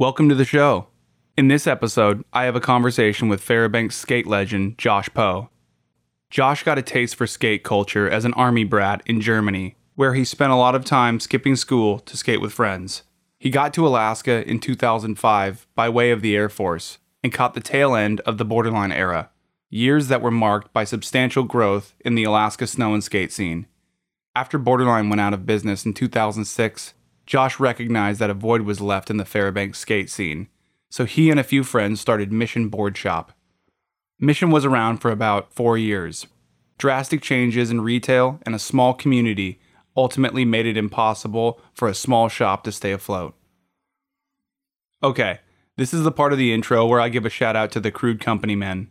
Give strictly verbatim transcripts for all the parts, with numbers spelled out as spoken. Welcome to the show. In this episode, I have a conversation with Fairbanks skate legend Josh Poe. Josh got a taste for skate culture as an army brat in Germany, where he spent a lot of time skipping school to skate with friends. He got to Alaska in two thousand five by way of the Air Force and caught the tail end of the Borderline era, years that were marked by substantial growth in the Alaska snow and skate scene. After Borderline went out of business in two thousand six, Josh recognized that a void was left in the Fairbanks skate scene, so he and a few friends started Mission Board Shop. Mission was around for about four years. Drastic changes in retail and a small community ultimately made it impossible for a small shop to stay afloat. Okay, this is the part of the intro where I give a shout out to the Crude Company men.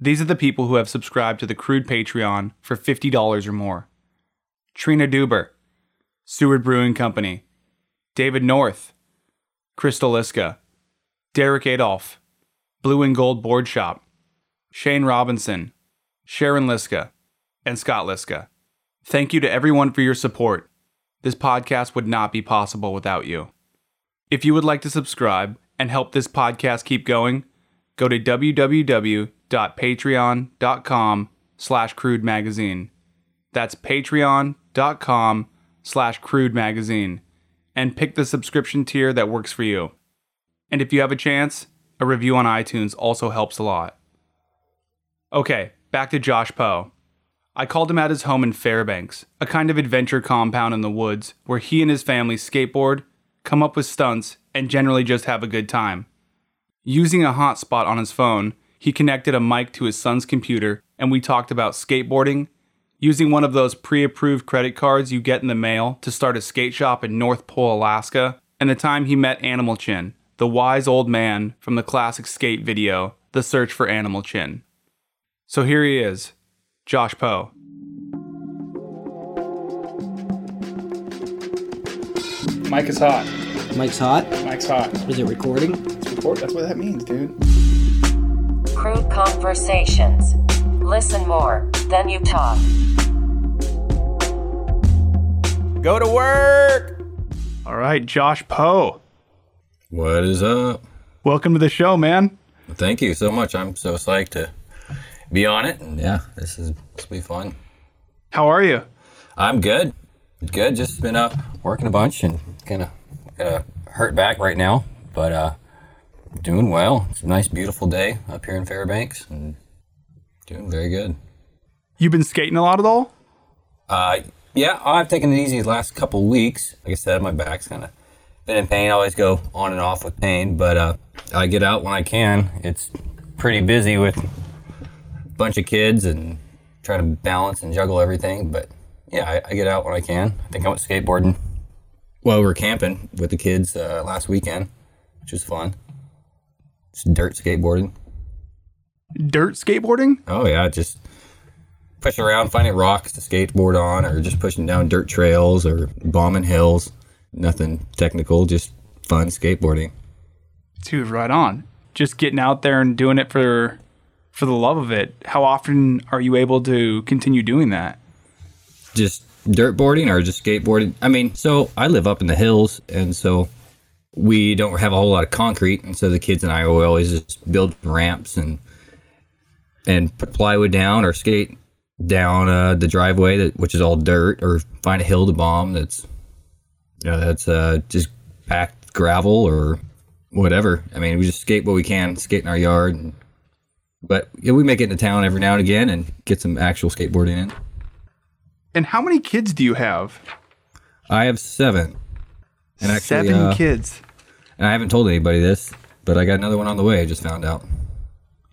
These are the people who have subscribed to the Crude Patreon for fifty dollars or more. Trina Duber, Seward Brewing Company, David North, Crystal Liska, Derek Adolf, Blue and Gold Board Shop, Shane Robinson, Sharon Liska, and Scott Liska. Thank you to everyone for your support. This podcast would not be possible without you. If you would like to subscribe and help this podcast keep going, go to www.patreon.com slash crude magazine. That's patreon.com slash crude magazine and pick the subscription tier that works for you. And if you have a chance, a review on iTunes also helps a lot. Okay, back to Josh Poe. I called him at his home in Fairbanks, a kind of adventure compound in the woods where he and his family skateboard, come up with stunts, and generally just have a good time. Using a hotspot on his phone, he connected a mic to his son's computer and we talked about skateboarding, using one of those pre-approved credit cards you get in the mail to start a skate shop in North Pole, Alaska, and the time he met Animal Chin, the wise old man from the classic skate video, The Search for Animal Chin. So here he is, Josh Poe. Mike is hot. Mike's hot? Mike's hot. Is it recording? It's recording. That's what that means, dude. Crude Conversations. Listen more, then you talk. Go to work! All right, Josh Poe. What is up? Welcome to the show, man. Thank you so much. I'm so psyched to be on it. And yeah, this is this will be fun. How are you? I'm good. Good. Just been up working a bunch and kind of uh, hurt back right now, but uh, doing well. It's a nice, beautiful day up here in Fairbanks, and doing very good. You've been skating a lot at all? Uh, yeah, I've taken it easy the last couple weeks. Like I said, my back's kind of been in pain. I always go on and off with pain, but uh, I get out when I can. It's pretty busy with a bunch of kids and trying to balance and juggle everything. But yeah, I, I get out when I can. I think I went skateboarding while we were camping with the kids uh, last weekend, which was fun. Just dirt skateboarding. Dirt skateboarding? Oh yeah, just pushing around, finding rocks to skateboard on, or just pushing down dirt trails or bombing hills. Nothing technical, just fun skateboarding. Dude, right on. Just getting out there and doing it for for the love of it. How often are you able to continue doing that? Just dirt boarding or just skateboarding? I mean, so I live up in the hills, and so we don't have a whole lot of concrete, and so the kids and I will always just build ramps and and put plywood down or skate down uh, the driveway, that which is all dirt, or find a hill to bomb that's you know, that's uh, just packed gravel or whatever. I mean, we just skate what we can, skate in our yard. And, but yeah, we make it into town every now and again and get some actual skateboarding in. And how many kids do you have? I have seven. And actually, seven uh, kids. And I haven't told anybody this, but I got another one on the way. I just found out.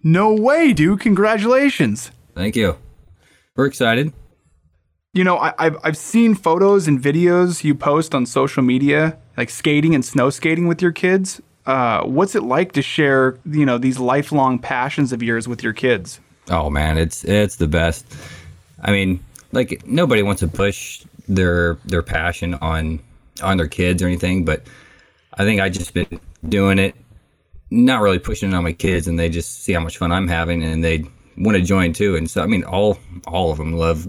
No way, dude. Congratulations. Thank you. We're excited. You know, I, I've I've seen photos and videos you post on social media, like skating and snow skating with your kids. Uh, what's it like to share, you know, these lifelong passions of yours with your kids? Oh, man, it's it's the best. I mean, like, nobody wants to push their their passion on on their kids or anything, but I think I just been doing it, not really pushing it on my kids, and they just see how much fun I'm having and they want to join too. And so, I mean, all, all of them love,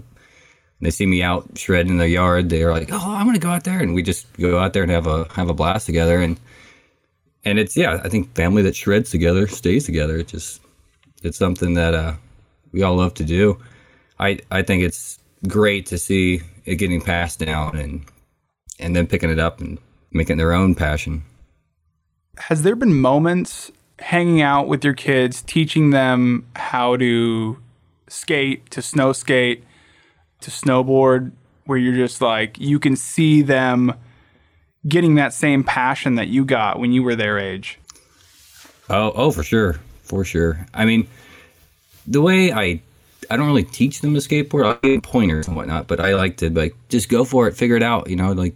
they see me out shredding their yard. They're like, oh, I'm going to go out there. And we just go out there and have a, have a blast together. And and it's, yeah, I think family that shreds together stays together. It just, it's something that uh, we all love to do. I, I think it's great to see it getting passed down and and then picking it up and making their own passion. Has there been moments hanging out with your kids, teaching them how to skate, to snow skate, to snowboard, where you're just like, you can see them getting that same passion that you got when you were their age? Oh, oh, for sure. For sure. I mean, the way I, I don't really teach them to skateboard. I'll give pointers and whatnot, but I like to like, just go for it, figure it out, you know, like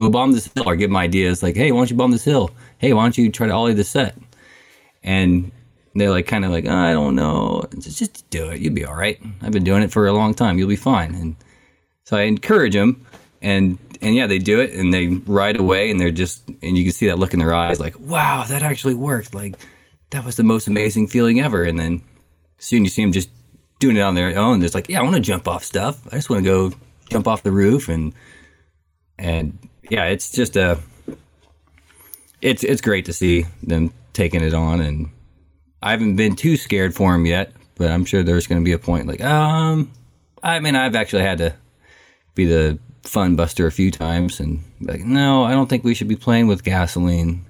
go bomb this hill or give them ideas like, hey, why don't you bomb this hill? Hey, why don't you try to ollie this set? And they're like, kind of like, oh, I don't know. Just, just do it. You'll be all right. I've been doing it for a long time. You'll be fine. And so I encourage them, and, and yeah, they do it and they ride away, and they're just, and you can see that look in their eyes like, wow, that actually worked. Like that was the most amazing feeling ever. And then soon you see them just doing it on their own. It's like, yeah, I want to jump off stuff. I just want to go jump off the roof. And, and yeah, it's just a, it's, it's great to see them taking it on. And I haven't been too scared for them yet, but I'm sure there's going to be a point like, um, I mean, I've actually had to be the fun buster a few times and be like, no, I don't think we should be playing with gasoline.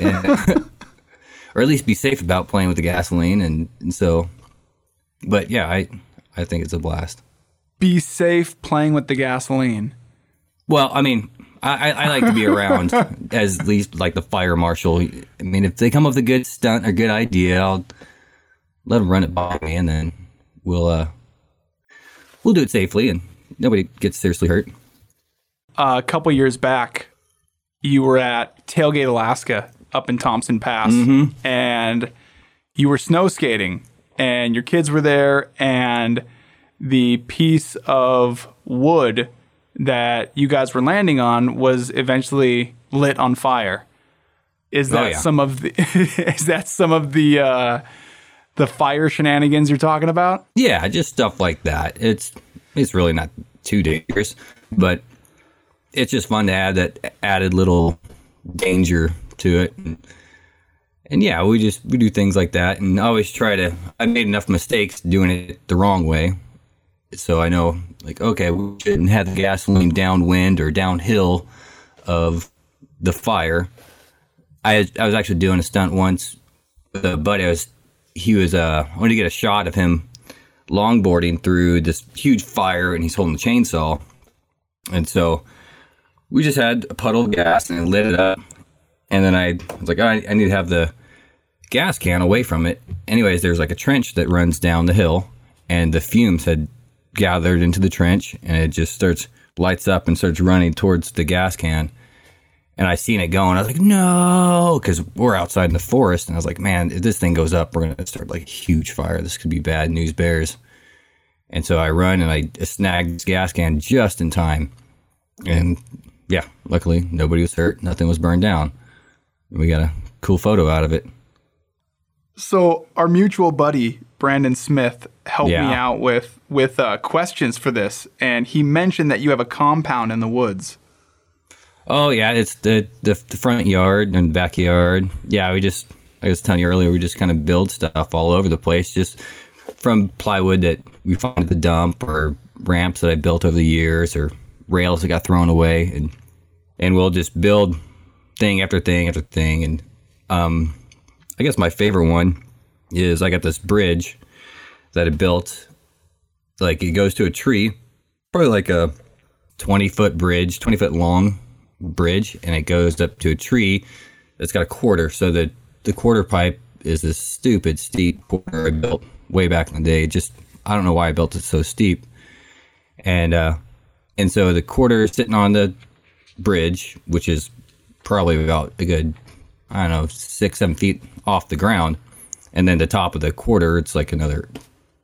and, or at least be safe about playing with the gasoline. And, and so, but yeah, I, I think it's a blast. Be safe playing with the gasoline. Well, I mean, I, I like to be around as least like the fire marshal. I mean, if they come up with a good stunt or good idea, I'll let them run it by me, and then we'll, uh, we'll do it safely and nobody gets seriously hurt. Uh, a couple years back, you were at Tailgate Alaska up in Thompson Pass, mm-hmm. and you were snow skating, and your kids were there, and the piece of wood that you guys were landing on was eventually lit on fire. Is that oh, yeah. some of the is that some of the uh, the fire shenanigans you're talking about? Yeah, just stuff like that. It's it's really not too dangerous, but it's just fun to add that added little danger to it. And, and yeah, we just we do things like that, and I always try to. I made enough mistakes doing it the wrong way, so I know, like, okay, we shouldn't have the gasoline downwind or downhill of the fire. I I was actually doing a stunt once with a buddy. I was, he was, uh, I wanted to get a shot of him longboarding through this huge fire, and he's holding the chainsaw. And so we just had a puddle of gas and lit it up. And then I was like, oh, I, I need to have the gas can away from it. Anyways, there's like a trench that runs down the hill, and the fumes had gathered into the trench, and it just starts lights up and starts running towards the gas can, and I seen it going. I was like, no, because we're outside in the forest, and I was like, man, if this thing goes up, we're gonna start like a huge fire. This could be bad news bears. And so I run and I snagged this gas can just in time, and yeah, luckily nobody was hurt, nothing was burned down. We got a cool photo out of it. So our mutual buddy Brandon Smith helped yeah. me out with with uh, questions for this, and he mentioned that you have a compound in the woods. Oh yeah, it's the the, the front yard and backyard. Yeah, we just I was telling you earlier, we just kind of build stuff all over the place, just from plywood that we found at the dump, or ramps that I built over the years, or rails that got thrown away, and and we'll just build thing after thing after thing. And um, I guess my favorite one is I got this bridge that I built. Like, it goes to a tree, probably like a twenty-foot bridge, twenty-foot long bridge, and it goes up to a tree that's got a quarter. So the, the quarter pipe is this stupid steep corner I built way back in the day. Just, I don't know why I built it so steep. And uh, and so the quarter is sitting on the bridge, which is probably about a good, I don't know, six, seven feet off the ground. And then the top of the quarter, it's like another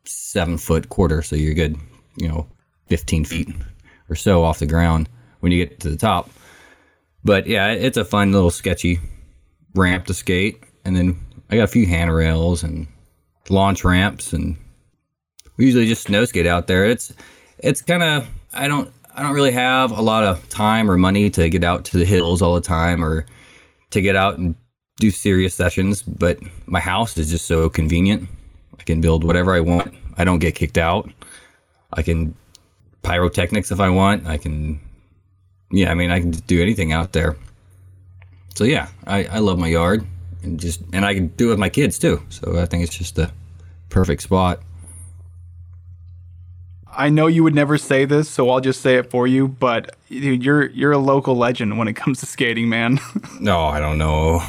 seven foot quarter. So you're good, you know, fifteen feet or so off the ground when you get to the top. But yeah, it's a fun little sketchy ramp to skate. And then I got a few handrails and launch ramps, and we usually just snow skate out there. It's, it's kind of, I don't, I don't really have a lot of time or money to get out to the hills all the time, or to get out and do serious sessions, but my house is just so convenient. I can build whatever I want. I don't get kicked out. I can pyrotechnics if I want. I can, yeah, I mean, I can do anything out there. So yeah, I, I love my yard, and just, and I can do it with my kids too. So I think it's just the perfect spot. I know you would never say this, so I'll just say it for you, but dude, you're you're a local legend when it comes to skating, man. No, I don't know.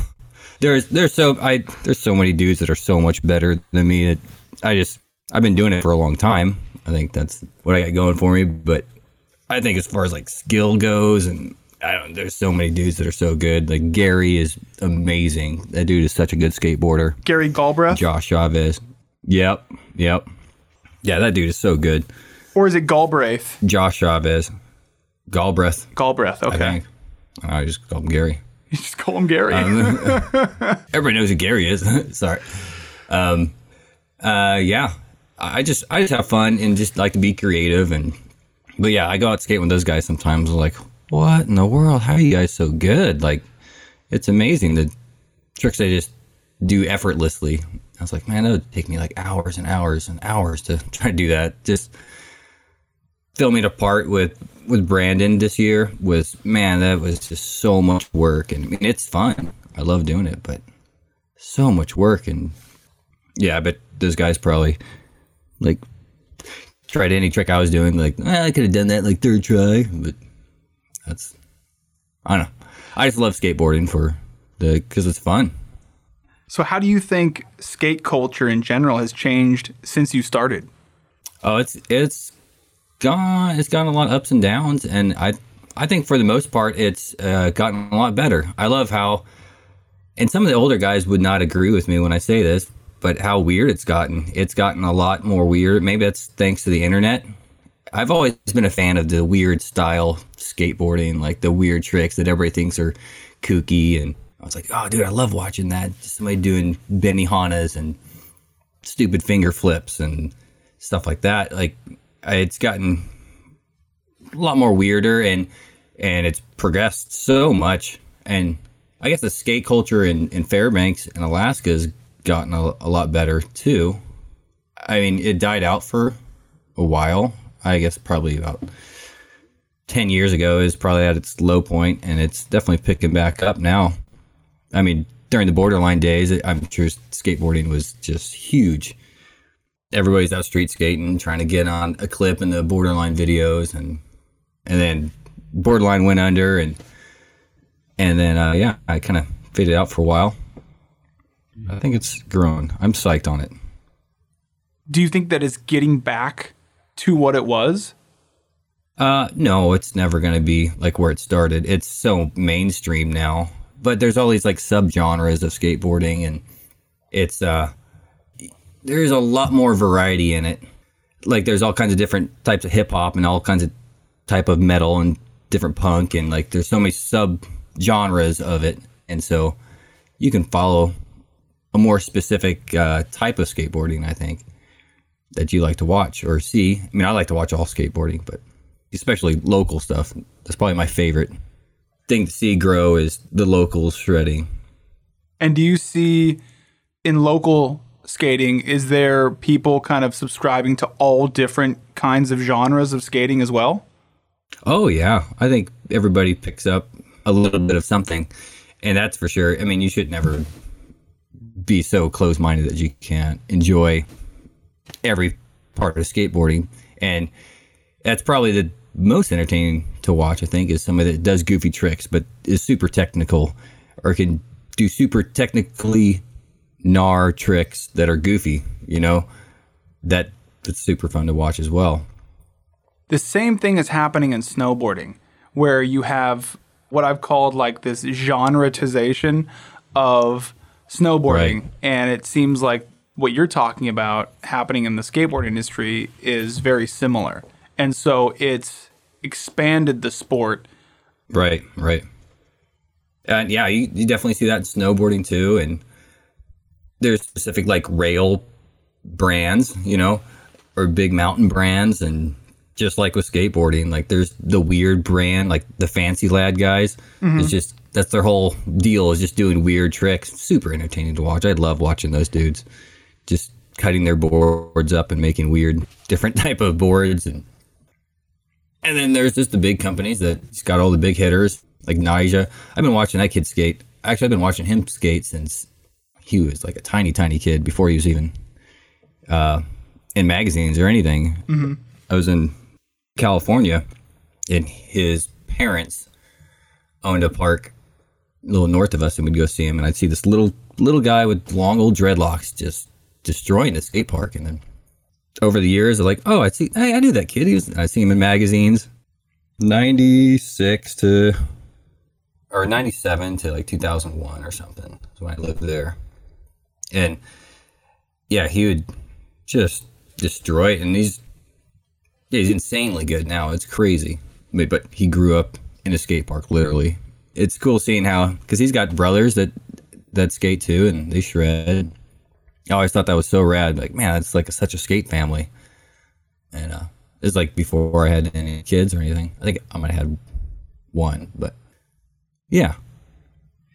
There's there's so I there's so many dudes that are so much better than me that I just I've been doing it for a long time. I think that's what I got going for me, but I think as far as like skill goes, and I don't, there's so many dudes that are so good. Like Gary is amazing. That dude is such a good skateboarder. Gary Galbraith, Josh Chavez. Yep, yep, yeah, that dude is so good. Or is it Galbraith? Josh Chavez, Galbraith. Galbraith. Okay. I, think. I just call him Gary. You just call him Gary. Um, everybody knows who Gary is. Sorry. Um, uh, yeah, I just I just have fun and just like to be creative, and but yeah, I go out skating with those guys sometimes. I'm like, what in the world? How are you guys so good? Like, it's amazing the tricks they just do effortlessly. I was like, man, that would take me like hours and hours and hours to try to do that. Just filming a part with with Brandon this year was, man, that was just so much work. And I mean, it's fun. I love doing it, but so much work. And yeah, I bet those guys probably like tried any trick I was doing. Like, eh, I could have done that like third try, but that's, I don't know. I just love skateboarding for the, cause it's fun. So how do you think skate culture in general has changed since you started? Oh, it's, it's gone. It's gone a lot of ups and downs. And I, I think for the most part, it's uh, gotten a lot better. I love how, and some of the older guys would not agree with me when I say this, but how weird it's gotten. It's gotten a lot more weird. Maybe that's thanks to the internet. I've always been a fan of the weird style skateboarding, like the weird tricks that everybody thinks are kooky. And I was like, oh, dude, I love watching that. Just somebody doing Benihanas and stupid finger flips and stuff like that. Like, it's gotten a lot more weirder, and and it's progressed so much. And I guess the skate culture in, in Fairbanks and Alaska has gotten a, a lot better too. I mean, it died out for a while. I guess probably about ten years ago is probably at its low point, and it's definitely picking back up now. I mean, during the Borderline days, I'm sure skateboarding was just huge. Everybody's out street skating, trying to get on a clip in the Borderline videos, and and then Borderline went under, and and then uh, yeah, I kind of faded out for a while. I think it's grown. I'm psyched on it. Do you think that it's getting back to what it was? Uh, no, it's never going to be like where it started. It's so mainstream now, but there's all these like subgenres of skateboarding, and it's uh. There's a lot more variety in it. Like, there's all kinds of different types of hip hop and all kinds of type of metal and different punk, and like there's so many sub genres of it, and so you can follow a more specific uh, type of skateboarding, I think, that you like to watch or see. I mean, I like to watch all skateboarding, but especially local stuff. That's probably my favorite thing to see grow is the locals shredding. And do you see in local skating, is there people kind of subscribing to all different kinds of genres of skating as well? Oh yeah, I think everybody picks up a little bit of something, and that's for sure. I mean, you should never be so close-minded that you can't enjoy every part of skateboarding, and that's probably the most entertaining to watch, I think, is somebody that does goofy tricks but is super technical, or can do super technically gnar tricks that are goofy, you know, that that's super fun to watch as well. The same thing is happening in snowboarding, where you have what I've called like this genretization of snowboarding. Right. And it seems like what you're talking about happening in the skateboard industry is very similar. And so it's expanded the sport. Right, right. And yeah, you, you definitely see that in snowboarding too. And there's specific like rail brands, you know, or big mountain brands. And just like with skateboarding, like there's the weird brand, like the Fancy Lad guys. Mm-hmm. It's just that's their whole deal, is just doing weird tricks. Super entertaining to watch. I love watching those dudes just cutting their boards up and making weird different type of boards. And and then there's just the big companies that just got all the big hitters, like Nyjah. I've been watching that kid skate. Actually, I've been watching him skate since he was like a tiny, tiny kid, before he was even uh, in magazines or anything. Mm-hmm. I was in California, and his parents owned a park a little north of us, and we'd go see him, and I'd see this little little guy with long old dreadlocks just destroying the skate park. And then over the years, I'm like, oh, I see, I, I knew that kid. He was, I see him in magazines, ninety-six to, or ninety-seven to like two thousand one or something. That's when I lived there. And yeah, he would just destroy it. And he's, he's insanely good now. It's crazy. But he grew up in a skate park, literally. It's cool seeing how, because he's got brothers that that skate too, and they shred. I always thought that was so rad. Like, man, it's like a, such a skate family. And uh, it's like before I had any kids or anything. I think I might have had one, but yeah.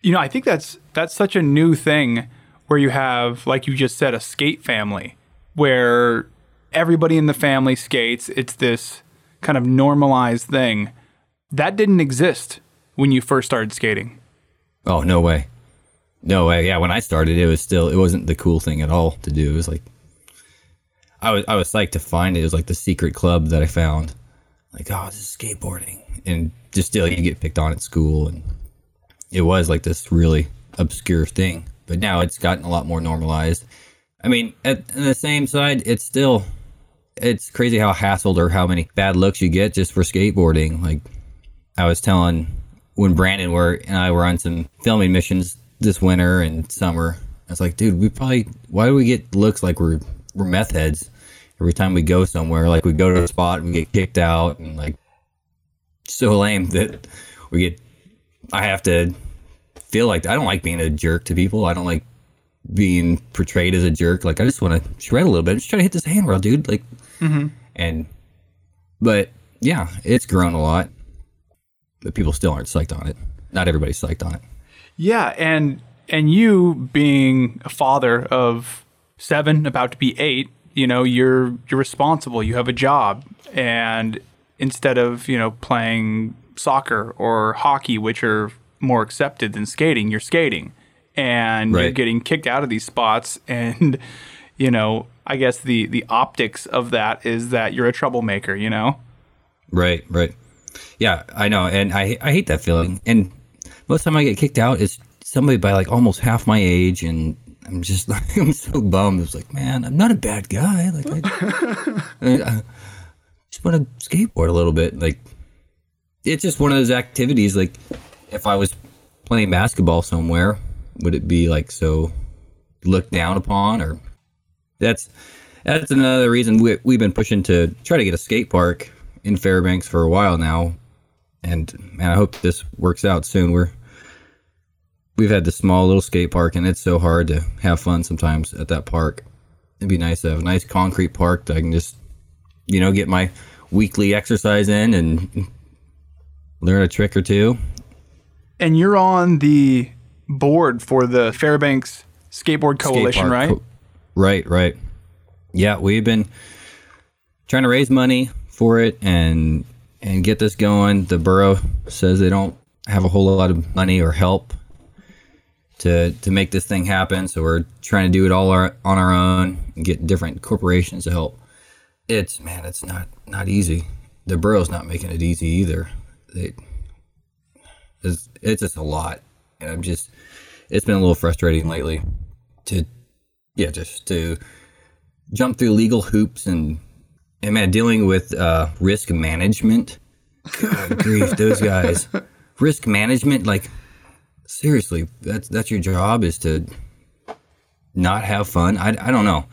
You know, I think that's that's such a new thing where you have, like you just said, a skate family where everybody in the family skates. It's this kind of normalized thing that didn't exist when you first started skating. Oh, no way. No way. Yeah. When I started, it was still, it wasn't the cool thing at all to do. It was like, I was, I was psyched to find it. It was like the secret club that I found. Like, oh, this is skateboarding. And just still, you get picked on at school. And it was like this really obscure thing, but now it's gotten a lot more normalized. I mean, at on the same side, it's still, it's crazy how hassled or how many bad looks you get just for skateboarding. Like I was telling when Brandon were and I were on some filming missions this winter and summer, I was like, dude, we probably, why do we get looks like we're, we're meth heads every time we go somewhere? Like we go to a spot and we get kicked out, and like, so lame that we get, I have to feel like, I don't like being a jerk to people. I don't like being portrayed as a jerk. Like I just want to shred a little bit, just try to hit this handrail, dude. Like, mm-hmm. and but yeah, it's grown a lot, but people still aren't psyched on it. Not everybody's psyched on it. Yeah, and and you being a father of seven, about to be eight, you know, you're you're responsible. You have a job, and instead of, you know, playing soccer or hockey, which are more accepted than skating, you're skating. And right. You're getting kicked out of these spots. And, you know, I guess the, the optics of that is that you're a troublemaker, you know? Right, right. Yeah, I know. And I I hate that feeling. And most of the time I get kicked out is somebody by like almost half my age. And I'm just like, I'm so bummed. It's like, man, I'm not a bad guy. Like, I, I just want to skateboard a little bit. Like, it's just one of those activities. Like, if I was playing basketball somewhere, would it be like so looked down upon? Or that's that's another reason we, we've been pushing to try to get a skate park in Fairbanks for a while now, and man, I hope this works out soon. We're we've had this small little skate park, and it's so hard to have fun sometimes at that park. It'd be nice to have a nice concrete park that I can just, you know, get my weekly exercise in and learn a trick or two. And you're on the board for the Fairbanks Skateboard Coalition, right? Co- right, right. Yeah, we've been trying to raise money for it and and get this going. The borough says they don't have a whole lot of money or help to to make this thing happen, so we're trying to do it all our, on our own and get different corporations to help. It's, man, it's not, not easy. The borough's not making it easy either. They, it's, it's just a lot. And I'm just, it's been a little frustrating lately to, yeah, just to jump through legal hoops and, and man, dealing with uh, risk management. God grief, those guys. Risk management, like, seriously, that's, that's your job, is to not have fun. I, I don't know.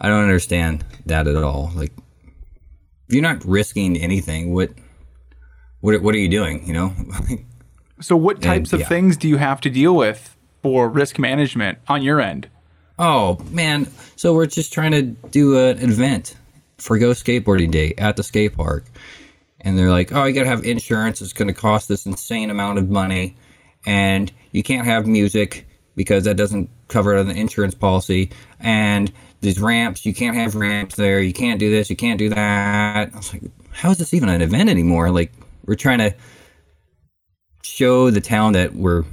I don't understand that at all. Like, if you're not risking anything, what, what, what are you doing, you know? So what types and, of yeah. things do you have to deal with for risk management on your end? Oh, man. So we're just trying to do an event for Go Skateboarding Day at the skate park. And they're like, oh, you got to have insurance. It's going to cost this insane amount of money. and you can't have music because that doesn't cover it on the insurance policy. And these ramps, you can't have ramps there. You can't do this. You can't do that. I was like, how is this even an event anymore? Like, we're trying to show the town that we're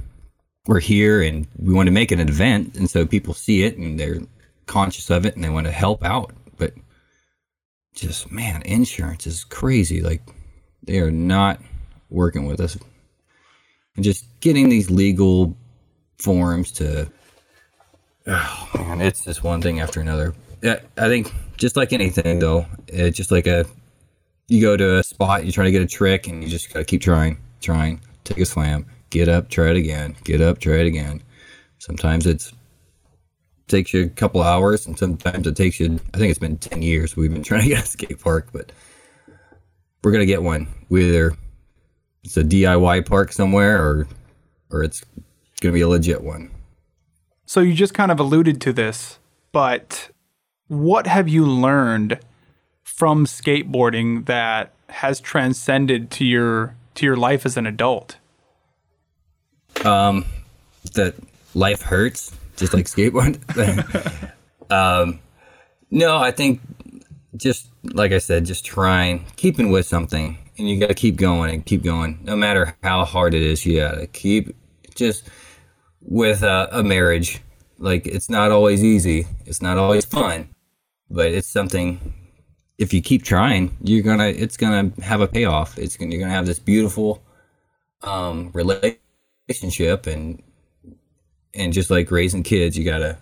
we're here and we want to make it an event, and so people see it and they're conscious of it and they want to help out. But just, man, insurance is crazy. Like, they are not working with us. And just getting these legal forms to, oh man, it's just one thing after another. Yeah, I think just like anything though, it's just like a, you go to a spot, you try to get a trick, and you just gotta keep trying, trying, take a slam, get up, try it again, get up, try it again. Sometimes it's takes you a couple hours, and sometimes it takes you, I think it's been ten years we've been trying to get a skate park, but we're gonna get one. Whether it's a D I Y park somewhere or or it's gonna be a legit one. So you just kind of alluded to this, but what have you learned from skateboarding that has transcended to your to your life as an adult? Um, that life hurts, just like skateboard. um, no, I think just like I said, just trying, keeping with something, and you gotta keep going and keep going, no matter how hard it is. You gotta keep just. With a, a marriage, like, it's not always easy, it's not always fun, but it's something, if you keep trying, you're gonna, it's gonna have a payoff. It's gonna, you're gonna have this beautiful um relationship, and and just like raising kids, you gotta,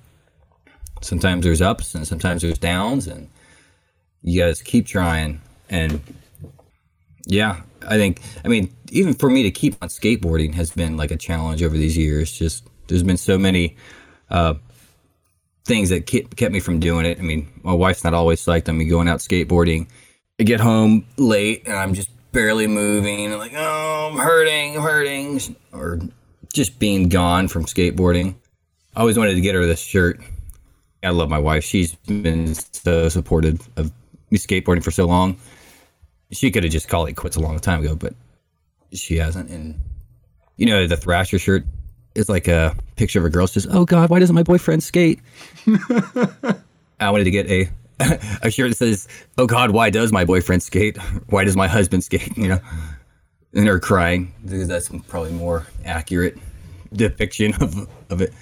sometimes there's ups and sometimes there's downs, and you guys keep trying. And yeah, I think, I mean, even for me to keep on skateboarding has been like a challenge over these years. Just, there's been so many uh, things that kept, kept me from doing it. I mean, my wife's not always psyched on me going out skateboarding. I get home late and I'm just barely moving. I'm like, oh, I'm hurting, I'm hurting. Or just being gone from skateboarding. I always wanted to get her this shirt. I love my wife. She's been so supportive of me skateboarding for so long. She could have just called it quits a long time ago, but she hasn't. And, you know, the Thrasher shirt is like a picture of a girl. She says, oh, God, why doesn't my boyfriend skate? I wanted to get a a shirt that says, oh, God, why does my boyfriend skate? Why does my husband skate? You know, and her crying. That's probably more accurate depiction of, of it.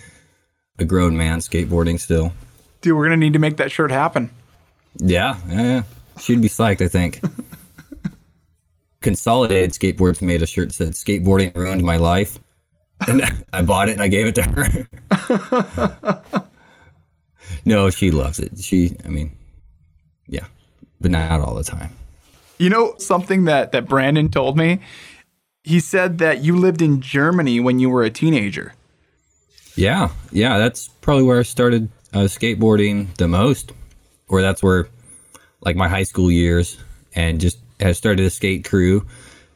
A grown man skateboarding still. Dude, we're going to need to make that shirt happen. Yeah, yeah, yeah. She'd be psyched, I think. Consolidated Skateboards made a shirt that said, skateboarding ruined my life. And I bought it and I gave it to her. No, she loves it. She, I mean, yeah, but not all the time. You know, something that, that Brandon told me, he said that you lived in Germany when you were a teenager. Yeah, yeah, that's probably where I started uh, skateboarding the most, or that's where, like, my high school years, and just I started a skate crew,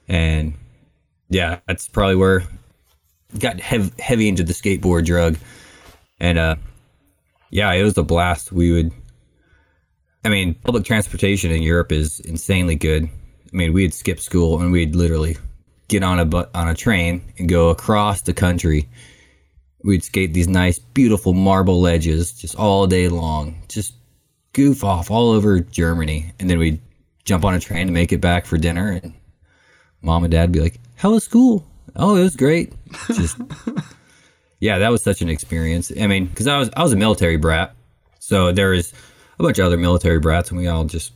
and yeah, that's probably where I got hev- heavy into the skateboard drug. And uh, yeah, it was a blast. We would, I mean, public transportation in Europe is insanely good. I mean, we'd skip school and we'd literally get on a bu- on a train and go across the country. We'd skate these nice, beautiful marble ledges just all day long, just goof off all over Germany, and then we'd jump on a train to make it back for dinner, and mom and dad be like, how was school? Oh, it was great. Just yeah, that was such an experience. I mean, because I was I was a military brat, so there was a bunch of other military brats, and we all just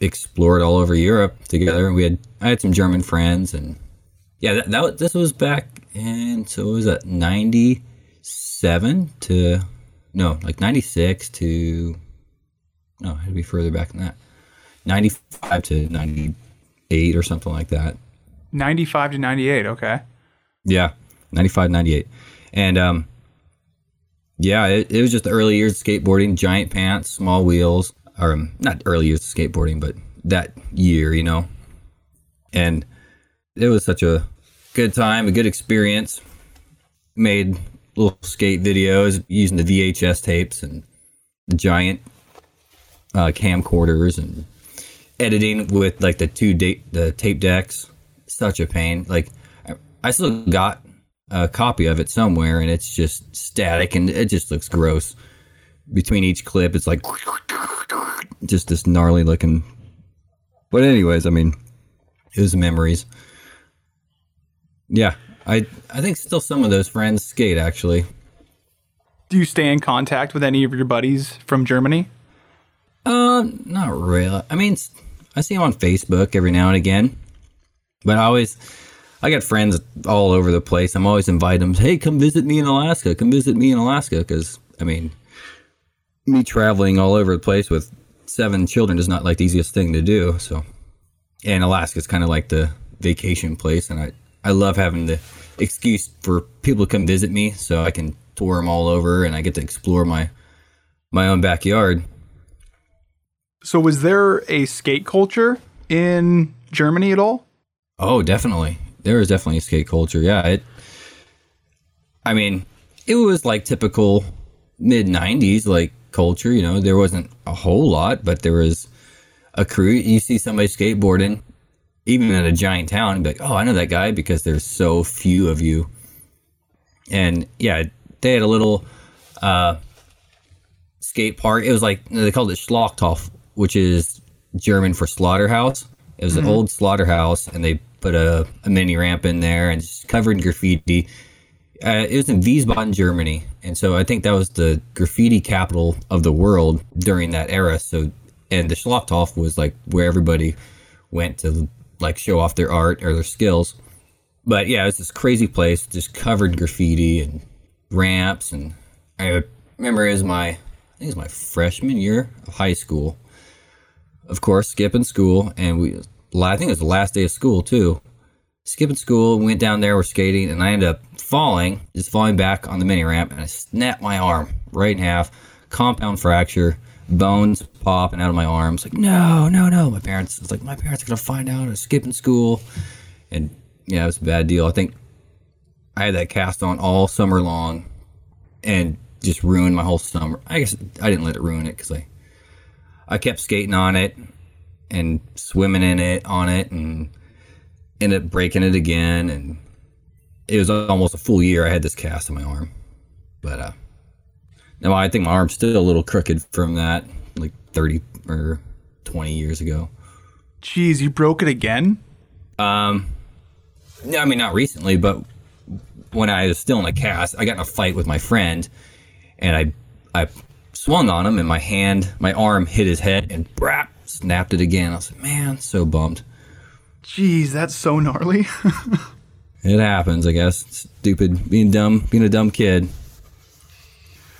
explored all over Europe together. And we had I had some German friends, and yeah, that, that this was back in, so what was that, ninety-seven to no like ninety-six to no, it had to be further back than that. ninety-five to ninety-eight or something like that. ninety-five to ninety-eight, okay. Yeah, ninety-five, ninety-eight. And um, yeah, it, it was just the early years of skateboarding, giant pants, small wheels. Or um, not early years of skateboarding, but that year, you know. And it was such a good time, a good experience. Made little skate videos using the V H S tapes and the giant Uh, camcorders, and editing with like the two date the tape decks. Such a pain. Like I, I still got a copy of it somewhere, and it's just static, and it just looks gross. Between each clip, it's like just this gnarly looking. But anyways, I mean, it was memories. Yeah, I I think still some of those friends skate, actually. Do you stay in contact with any of your buddies from Germany? Uh, not really. I mean, I see them on Facebook every now and again. But I always, I got friends all over the place. I'm always inviting them, hey, come visit me in Alaska. Come visit me in Alaska. Because, I mean, me traveling all over the place with seven children is not like the easiest thing to do. So, and Alaska is kind of like the vacation place. And I, I love having the excuse for people to come visit me so I can tour them all over and I get to explore my my own backyard. So was there a skate culture in Germany at all? Oh, definitely. There was definitely a skate culture. Yeah. It, I mean, it was like typical mid nineties like culture. You know, there wasn't a whole lot, but there was a crew. You see somebody skateboarding, even in a giant town, and be like, oh, I know that guy, because there's so few of you. And yeah, they had a little uh, skate park. It was like, they called it Schlachthof, which is German for slaughterhouse. It was mm-hmm. an old slaughterhouse, and they put a, a mini ramp in there, and it's covered in graffiti. Uh, it was in Wiesbaden, Germany. And so I think that was the graffiti capital of the world during that era. So, and the Schlachthof was like where everybody went to like show off their art or their skills. But yeah, it was this crazy place just covered graffiti and ramps. And I remember it was my, I think it was my freshman year of high school. Of course, skipping school, and we, I think it was the last day of school too. Skipping school, went down there, we're skating, and I ended up falling, just falling back on the mini ramp, and I snapped my arm right in half, compound fracture, bones popping out of my arms. Like, no, no, no. My parents, it's like, my parents are going to find out I was skipping school. And yeah, it was a bad deal. I think I had that cast on all summer long and just ruined my whole summer. I guess I didn't let it ruin it because I, I kept skating on it and swimming in it, on it, and ended up breaking it again. And it was almost a full year I had this cast on my arm. But uh, now I think my arm's still a little crooked from that, like thirty or twenty years ago. Jeez, you broke it again? Um, I mean, not recently, but when I was still in a cast, I got in a fight with my friend, and I, I swung on him, and my hand, my arm hit his head, and brap, snapped it again. I was like, man, so bummed. Jeez, that's so gnarly. It happens, I guess. Stupid, being dumb, being a dumb kid.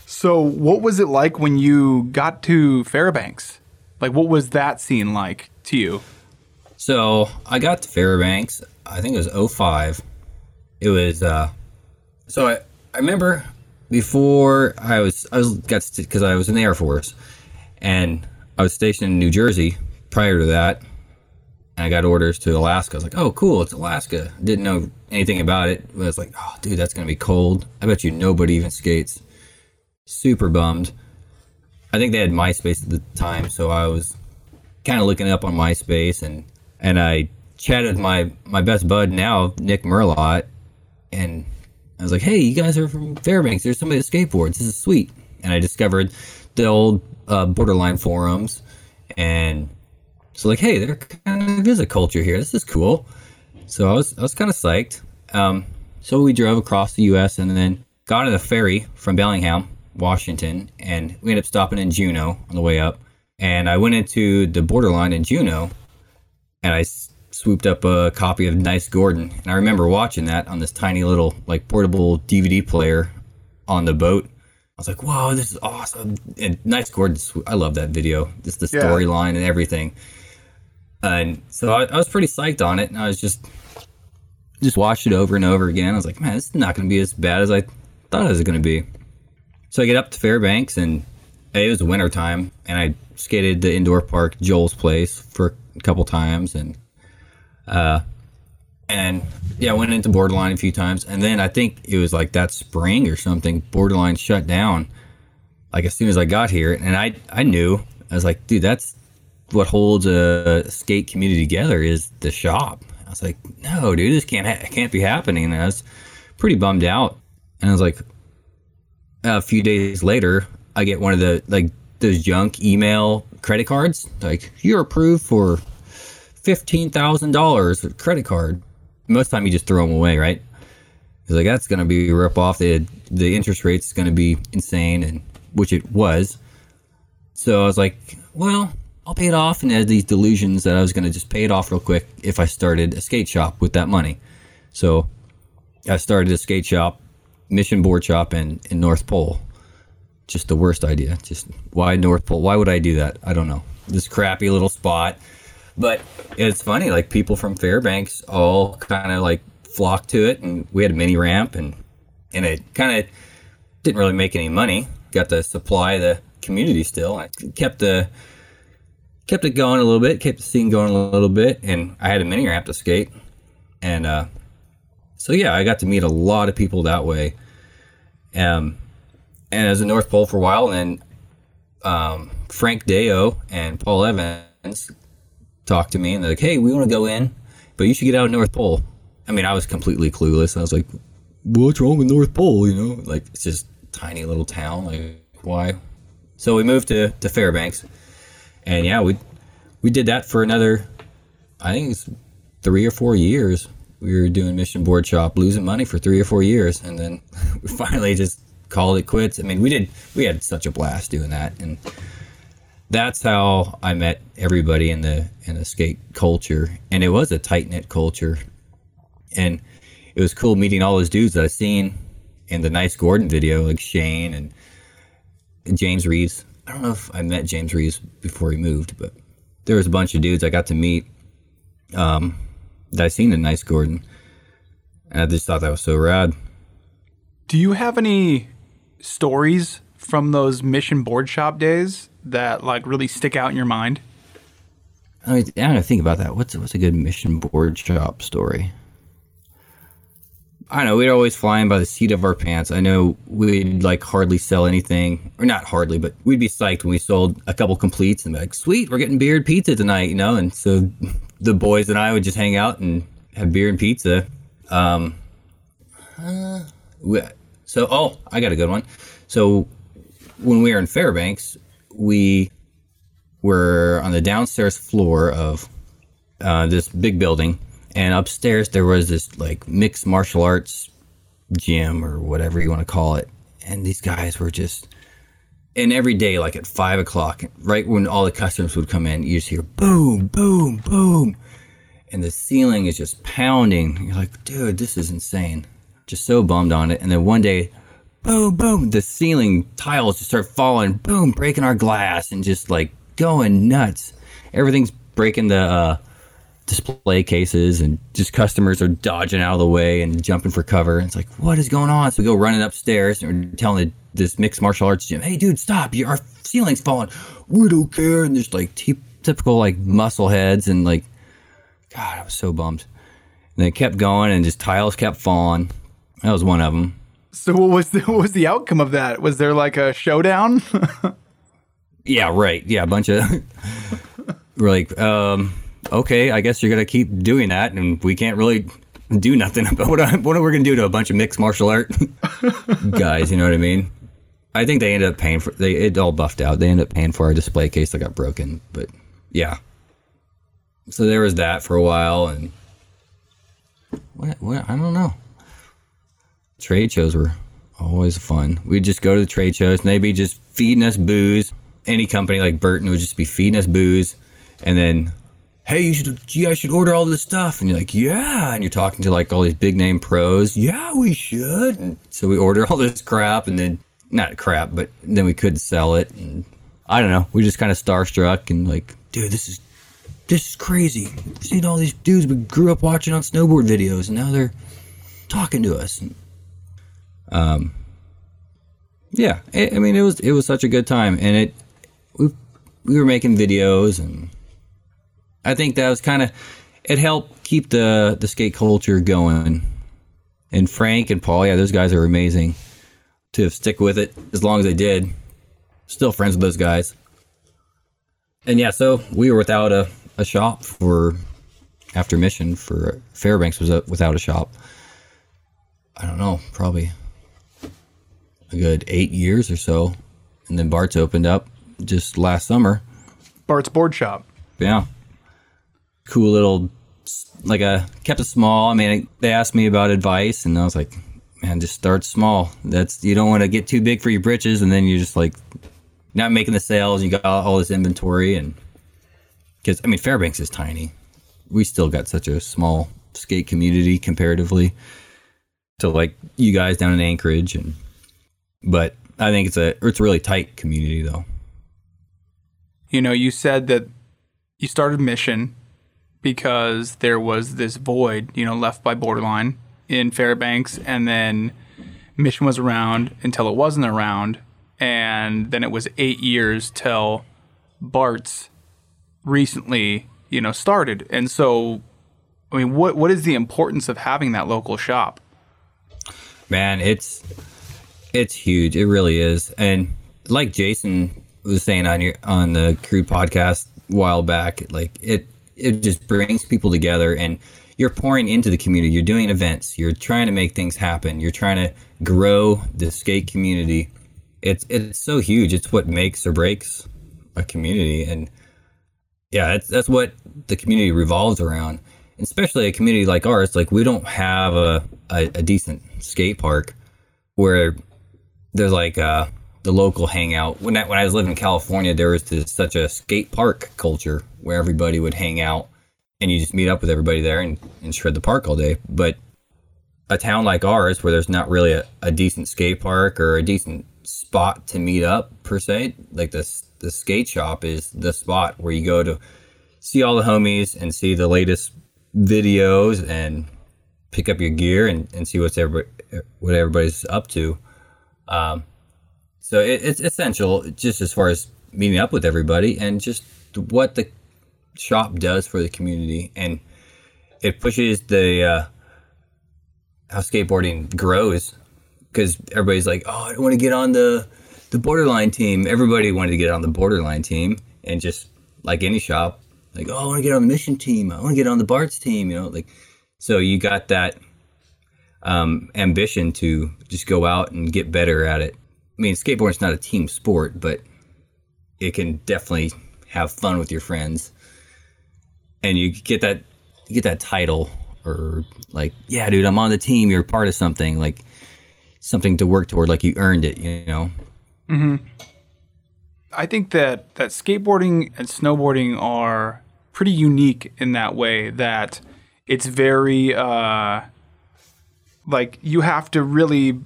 So what was it like when you got to Fairbanks? Like, what was that scene like to you? So I got to Fairbanks, I think it was oh five. It was, uh, so I, I remember before I was, I was, got st- cause I was in the Air Force, and I was stationed in New Jersey prior to that. And I got orders to Alaska. I was like, oh, cool, it's Alaska. Didn't know anything about it. I was like, oh, dude, that's going to be cold. I bet you nobody even skates. Super bummed. I think they had MySpace at the time. So I was kind of looking up on MySpace, and, and I chatted with my, my best bud now, Nick Merlot. And I was like, hey, you guys are from Fairbanks. There's somebody that skateboards. This is sweet. And I discovered the old uh, Borderline forums. And so like, hey, there kind of is a culture here. This is cool. So I was I was kind of psyched. Um, so we drove across the U S and then got on a ferry from Bellingham, Washington. And we ended up stopping in Juneau on the way up. And I went into the Borderline in Juneau. And I swooped up a copy of Nice Gordon. And I remember watching that on this tiny little like portable D V D player on the boat. I was like, whoa, this is awesome. And Nice Gordon, I love that video. Just the yeah. storyline and everything. And so I, I was pretty psyched on it. And I was just, just watched it over and over again. I was like, man, this is not going to be as bad as I thought it was going to be. So I get up to Fairbanks, and it was winter time. And I skated the indoor park, Joel's Place, for a couple times. And Uh, and yeah, I went into Borderline a few times, and then I think it was like that spring or something, Borderline shut down like as soon as I got here. And I, I knew, I was like, dude, that's what holds a skate community together is the shop. I was like, no, dude, this can't, ha- can't be happening. And I was pretty bummed out. And I was like, a few days later, I get one of the, like, those junk email credit cards. Like, you're approved for fifteen thousand dollars credit card. Most of the time you just throw them away, right? He's like, that's going to be a ripoff. The, the interest rate's going to be insane, and which it was. So I was like, well, I'll pay it off. And I had these delusions that I was going to just pay it off real quick if I started a skate shop with that money. So I started a skate shop, Mission Board Shop in, in North Pole. Just the worst idea. Just why North Pole? Why would I do that? I don't know. This crappy little spot. But it's funny, like people from Fairbanks all kind of like flocked to it, and we had a mini ramp, and and it kind of didn't really make any money. Got to supply the community still. I kept the kept it going a little bit, kept the scene going a little bit, and I had a mini ramp to skate. And uh, so yeah, I got to meet a lot of people that way. Um, and I was in North Pole for a while, and then um, Frank Deo and Paul Evans talked to me, and they're like, hey, we want to go in, but you should get out of North Pole. I mean, I was completely clueless. I was like, what's wrong with North Pole, you know? Like, it's just a tiny little town. Like, why? So we moved to, to Fairbanks, and yeah, we we did that for another, I think it's three or four years. We were doing Mission Board Shop, losing money for three or four years, and then we finally just called it quits. I mean, we did. We had such a blast doing that, and that's how I met everybody in the in the skate culture. And it was a tight knit culture, and it was cool meeting all those dudes that I seen in the Nice Gordon video, like Shane and James Reeves. I don't know if I met James Reeves before he moved, but there was a bunch of dudes I got to meet um, that I seen in Nice Gordon, and I just thought that was so rad. Do you have any stories from those Mission Board Shop days that like really stick out in your mind? I gotta think about that. What's what's a good Mission Board Shop story? I don't know, we'd always fly in by the seat of our pants. I know we'd like hardly sell anything, or not hardly, but we'd be psyched when we sold a couple completes and be like, sweet, we're getting beer and pizza tonight, you know? And so the boys and I would just hang out and have beer and pizza. Um, uh, we, so, oh, I got a good one. So when we were in Fairbanks, we were on the downstairs floor of uh, this big building. And upstairs, there was this, like, mixed martial arts gym or whatever you want to call it. And these guys were just... And every day, like, at five o'clock, right when all the customers would come in, you just hear boom, boom, boom. And the ceiling is just pounding. You're like, dude, this is insane. Just so bummed on it. And then one day, boom, boom, the ceiling tiles just start falling. Boom, breaking our glass and just, like, going nuts. Everything's breaking the... uh display cases, and just customers are dodging out of the way and jumping for cover. And it's like, what is going on? So we go running upstairs, and we're telling this mixed martial arts gym, hey dude, stop, our ceiling's falling, we don't care. And there's like t- typical like muscle heads, and like, God, I was so bummed. And they kept going, and just tiles kept falling. That was one of them. So what was the, what was the outcome of that? Was there like a showdown? Yeah, right. Yeah, a bunch of we're like um okay, I guess you're going to keep doing that, and we can't really do nothing about what, I, what are we going to do to a bunch of mixed martial art guys, you know what I mean? I think they ended up paying for they it all buffed out. They ended up paying for our display case that got broken, but yeah. So there was that for a while, and what, what I don't know. Trade shows were always fun. We'd just go to the trade shows, and they'd be just feeding us booze. Any company like Burton would just be feeding us booze, and then... hey, you should, yeah, I should order all this stuff. And you're like, yeah. And you're talking to like all these big name pros. Yeah, we should. And so we order all this crap, and then, not crap, but then we couldn't sell it. And I don't know. We just kind of starstruck and like, dude, this is, this is crazy. We've seen all these dudes we grew up watching on snowboard videos, and now they're talking to us. And, um, yeah, it, I mean, it was, it was such a good time, and it, we, we were making videos, and I think that was kind of, it helped keep the, the skate culture going. And Frank and Paul, yeah, those guys are amazing to have stick with it as long as they did. Still friends with those guys. And yeah, so we were without a, a shop for, after Mission for Fairbanks was a, without a shop. I don't know, probably a good eight years or so. And then Bart's opened up just last summer. Bart's Board Shop. Yeah. Cool little, like I kept it small. I mean, they asked me about advice and I was like, man, just start small. That's, you don't want to get too big for your britches. And then you're just like not making the sales. You got all this inventory. And because, I mean, Fairbanks is tiny. We still got such a small skate community comparatively to like you guys down in Anchorage. And, but I think it's a, it's a really tight community though. You know, you said that you started Mission because there was this void, you know, left by Borderline in Fairbanks, and then Mission was around until it wasn't around, and then it was eight years till Bart's recently, you know, started. And so, I mean, what what is the importance of having that local shop? Man, it's it's huge. It really is. And like Jason was saying on your on the Crude podcast a while back, like it it just brings people together, and you're pouring into the community. You're doing events. You're trying to make things happen. You're trying to grow the skate community. It's it's so huge. It's what makes or breaks a community. And yeah, it's, that's what the community revolves around. Especially a community like ours. Like we don't have a, a, a decent skate park where there's like a, the local hangout. When I, when I was living in California, there was this, such a skate park culture where everybody would hang out. And you just meet up with everybody there and, and shred the park all day. But a town like ours where there's not really a, a decent skate park or a decent spot to meet up per se, like the, the skate shop is the spot where you go to see all the homies and see the latest videos and pick up your gear and, and see what's everybody, what everybody's up to. Um, so it, it's essential just as far as meeting up with everybody and just what the shop does for the community, and it pushes the uh how skateboarding grows, because everybody's like, oh, I want to get on the the Borderline team. Everybody wanted to get on the Borderline team, and just like any shop, like, oh, I want to get on the Mission team, I want to get on the Bart's team, you know, like, so you got that um ambition to just go out and get better at it. I mean, skateboarding's not a team sport, but it can definitely have fun with your friends. And you get that, you get that title, or like, yeah, dude, I'm on the team. You're part of something, like something to work toward. Like you earned it, you know. Mm-hmm. I think that that skateboarding and snowboarding are pretty unique in that way. That it's very uh, like you have to really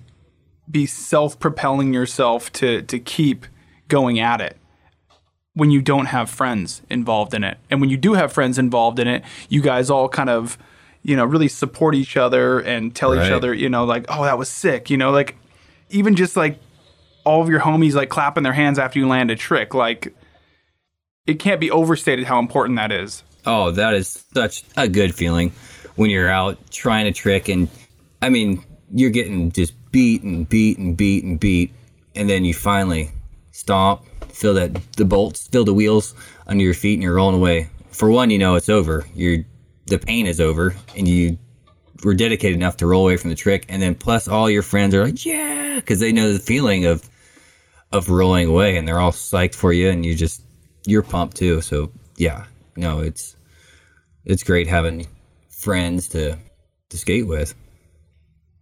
be self-propelling yourself to to keep going at it. When you don't have friends involved in it. And when you do have friends involved in it, you guys all kind of, you know, really support each other and tell right. each other, you know, like, oh, that was sick. You know, like even just like all of your homies, like clapping their hands after you land a trick, like it can't be overstated how important that is. Oh, that is such a good feeling when you're out trying a trick. And I mean, you're getting just beat and beat and beat and beat. And then you finally stomp. Feel that the bolts, feel the wheels under your feet, and you're rolling away. For one, you know it's over. You're, the pain is over, and you were dedicated enough to roll away from the trick. And then plus all your friends are like, yeah, because they know the feeling of of rolling away, and they're all psyched for you, and you just, you're pumped too. So yeah, no, it's it's great having friends to to skate with.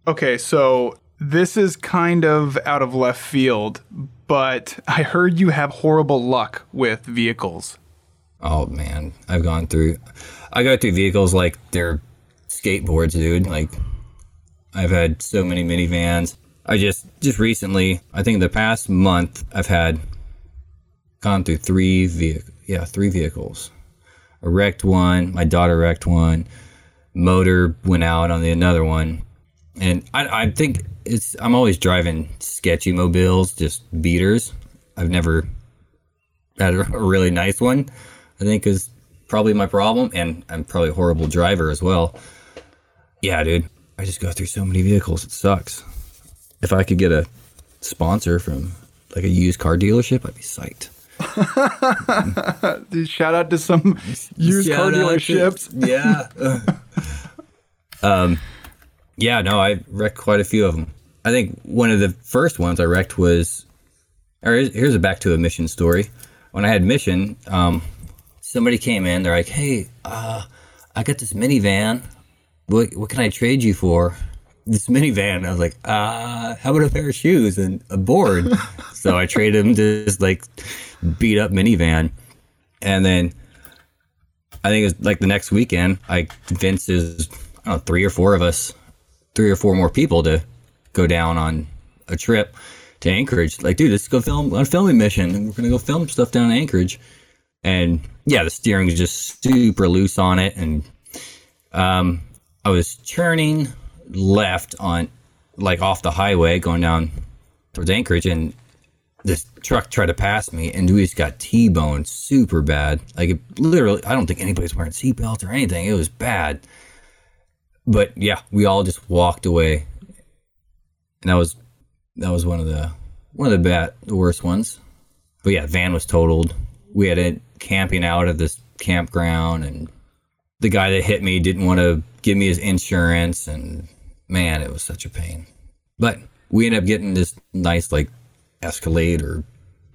Okay, so this is kind of out of left field, but I heard you have horrible luck with vehicles. Oh man, I've gone through, I go through vehicles like they're skateboards, dude. Like I've had so many minivans. I just, just recently, I think the past month, I've had gone through three vehicles. Yeah, three vehicles. I wrecked one. My daughter wrecked one. Motor went out on the another one. And I, I think it's, I'm always driving sketchy mobiles, just beaters. I've never had a really nice one, I think is probably my problem. And I'm probably a horrible driver as well. Yeah, dude, I just go through so many vehicles. It sucks. If I could get a sponsor from like a used car dealership, I'd be psyched. Dude, shout out to some used shout car dealerships. To, yeah. um. Yeah, no, I wrecked quite a few of them. I think one of the first ones I wrecked was, or here's a back to a Mission story. When I had Mission, um, somebody came in, they're like, hey, uh, I got this minivan. What, what can I trade you for? This minivan. I was like, uh, how about a pair of shoes and a board? So I traded him to this like beat up minivan. And then I think it was like the next weekend, I convinced his, I don't know, three or four of us, three or four more people to go down on a trip to Anchorage. Like, dude, let's go film on a filming mission. And we're going to go film stuff down in Anchorage. And yeah, the steering is just super loose on it. And um, I was churning left on, like off the highway going down towards Anchorage, and this truck tried to pass me, and we just got T-boned super bad. Like, it literally, I don't think anybody's wearing seatbelts or anything. It was bad. But yeah, we all just walked away, and that was that was one of the one of the bad, the worst ones. But yeah, van was totaled. We had it camping out at this campground, and the guy that hit me didn't want to give me his insurance, and man, it was such a pain. But we ended up getting this nice like Escalade or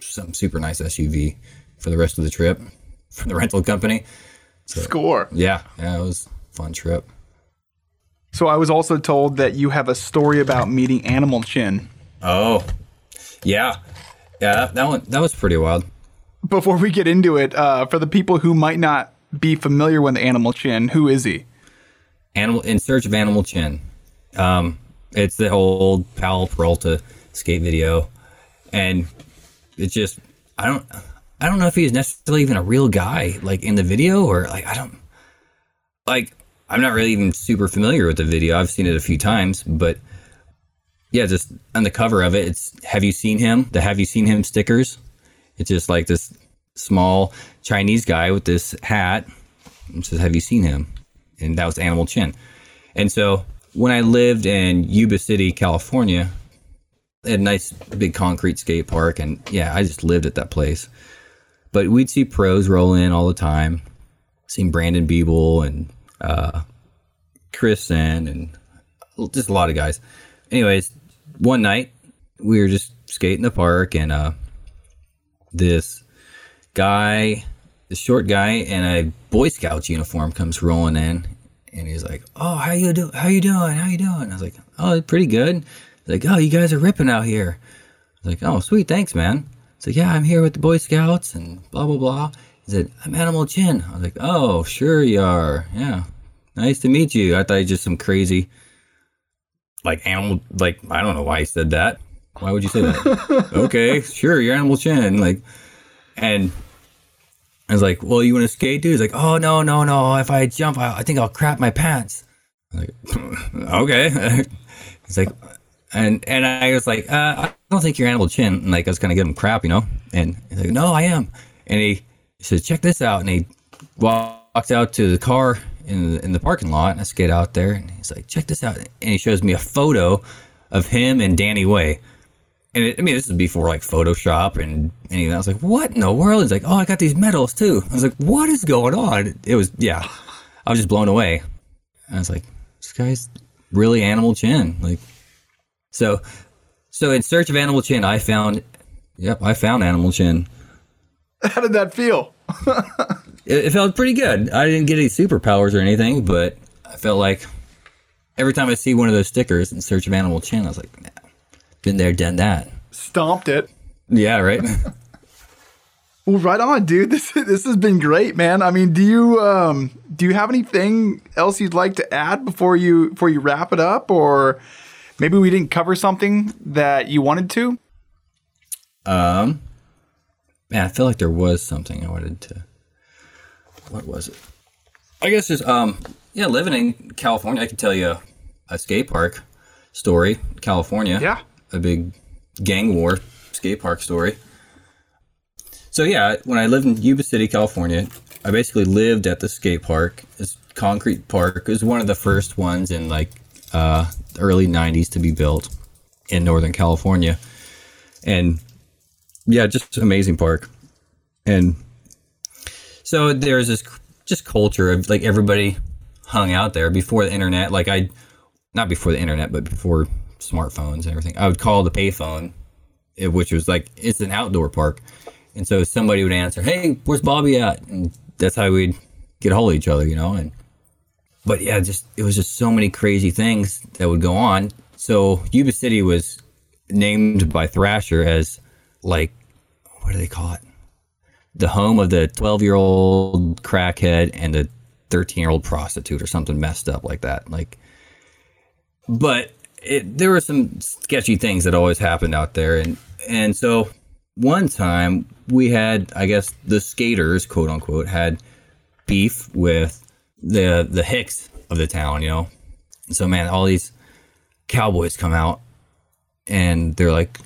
some super nice S U V for the rest of the trip from the rental company. So, score. Yeah, yeah, it was a fun trip. So I was also told that you have a story about meeting Animal Chin. Oh, yeah, yeah, that one that was pretty wild. Before we get into it, uh, for the people who might not be familiar with Animal Chin, who is he? Animal In Search of Animal Chin. Um, it's the old Powell Peralta skate video. And it's just, I don't, I don't know if he's necessarily even a real guy, like in the video, or like, I don't, like, I'm not really even super familiar with the video. I've seen it a few times, but yeah, just on the cover of it, it's, have you seen him? The have you seen him stickers. It's just like this small Chinese guy with this hat and says, have you seen him? And that was Animal Chin. And so when I lived in Yuba City, California, it had a nice big concrete skate park, and yeah, I just lived at that place. But we'd see pros roll in all the time. Seen Brandon Beeble and uh, Chris and, and just a lot of guys. Anyways, one night we were just skating the park, and uh, this guy, this short guy in a Boy Scouts uniform comes rolling in, and he's like, "Oh, how you do? How you doing? How you doing?" I was like, "Oh, pretty good." Like, oh, you guys are ripping out here. I was like, oh, sweet, thanks, man. He's like, yeah, I'm here with the Boy Scouts and blah, blah, blah. He said, I'm Animal Chin. I was like, oh, sure you are. Yeah, nice to meet you. I thought you were just some crazy, like, animal, like, I don't know why he said that. Why would you say that? Okay, sure, you're Animal Chin. Like, and I was like, well, you want to skate, dude? He's like, oh, no, no, no. If I jump, I, I think I'll crap my pants. I was like, okay. He's like, And and I was like, uh, I don't think you're Animal Chin. And like, I was going to give him crap, you know? And he's like, no, I am. And he, he said, check this out. And he walked out to the car in the, in the parking lot. And I skate out there. And he's like, check this out. And he shows me a photo of him and Danny Way. And it, I mean, this is before like Photoshop and anything. I was like, what in the world? He's like, oh, I got these medals too. I was like, what is going on? It was, yeah, I was just blown away. I was like, this guy's really Animal Chin. Like, So, so in Search of Animal Chin, I found, yep, I found Animal Chin. How did that feel? it, it felt pretty good. I didn't get any superpowers or anything, but I felt like every time I see one of those stickers in Search of Animal Chin, I was like, nah, been there, done that. Stomped it. Yeah, right. Well, right on, dude. This this has been great, man. I mean, do you um do you have anything else you'd like to add before you before you wrap it up, or? Maybe we didn't cover something that you wanted to? Um, man, I feel like there was something I wanted to. What was it? I guess just, um, yeah, living in California, I could tell you a, a skate park story, California. Yeah. A big gang war skate park story. So, yeah, when I lived in Yuba City, California, I basically lived at the skate park. It's concrete park. It was one of the first ones in, like, uh, early nineties to be built in Northern California. And yeah, just amazing park. And so there's this just culture of like everybody hung out there before the internet. Like I not before the internet, but before smartphones and everything, I would call the payphone, which was like, it's an outdoor park. And so somebody would answer, hey, where's Bobby at? And that's how we'd get a hold of each other, you know? And, but yeah, just, it was just so many crazy things that would go on. So Yuba City was named by Thrasher as like, what do they call it? The home of the twelve year old crackhead and the thirteen year old prostitute or something messed up like that. Like, but it, there were some sketchy things that always happened out there. And, and so one time we had, I guess the skaters, quote unquote, had beef with the, the hicks of the town, you know? And so, man, all these cowboys come out and they're like,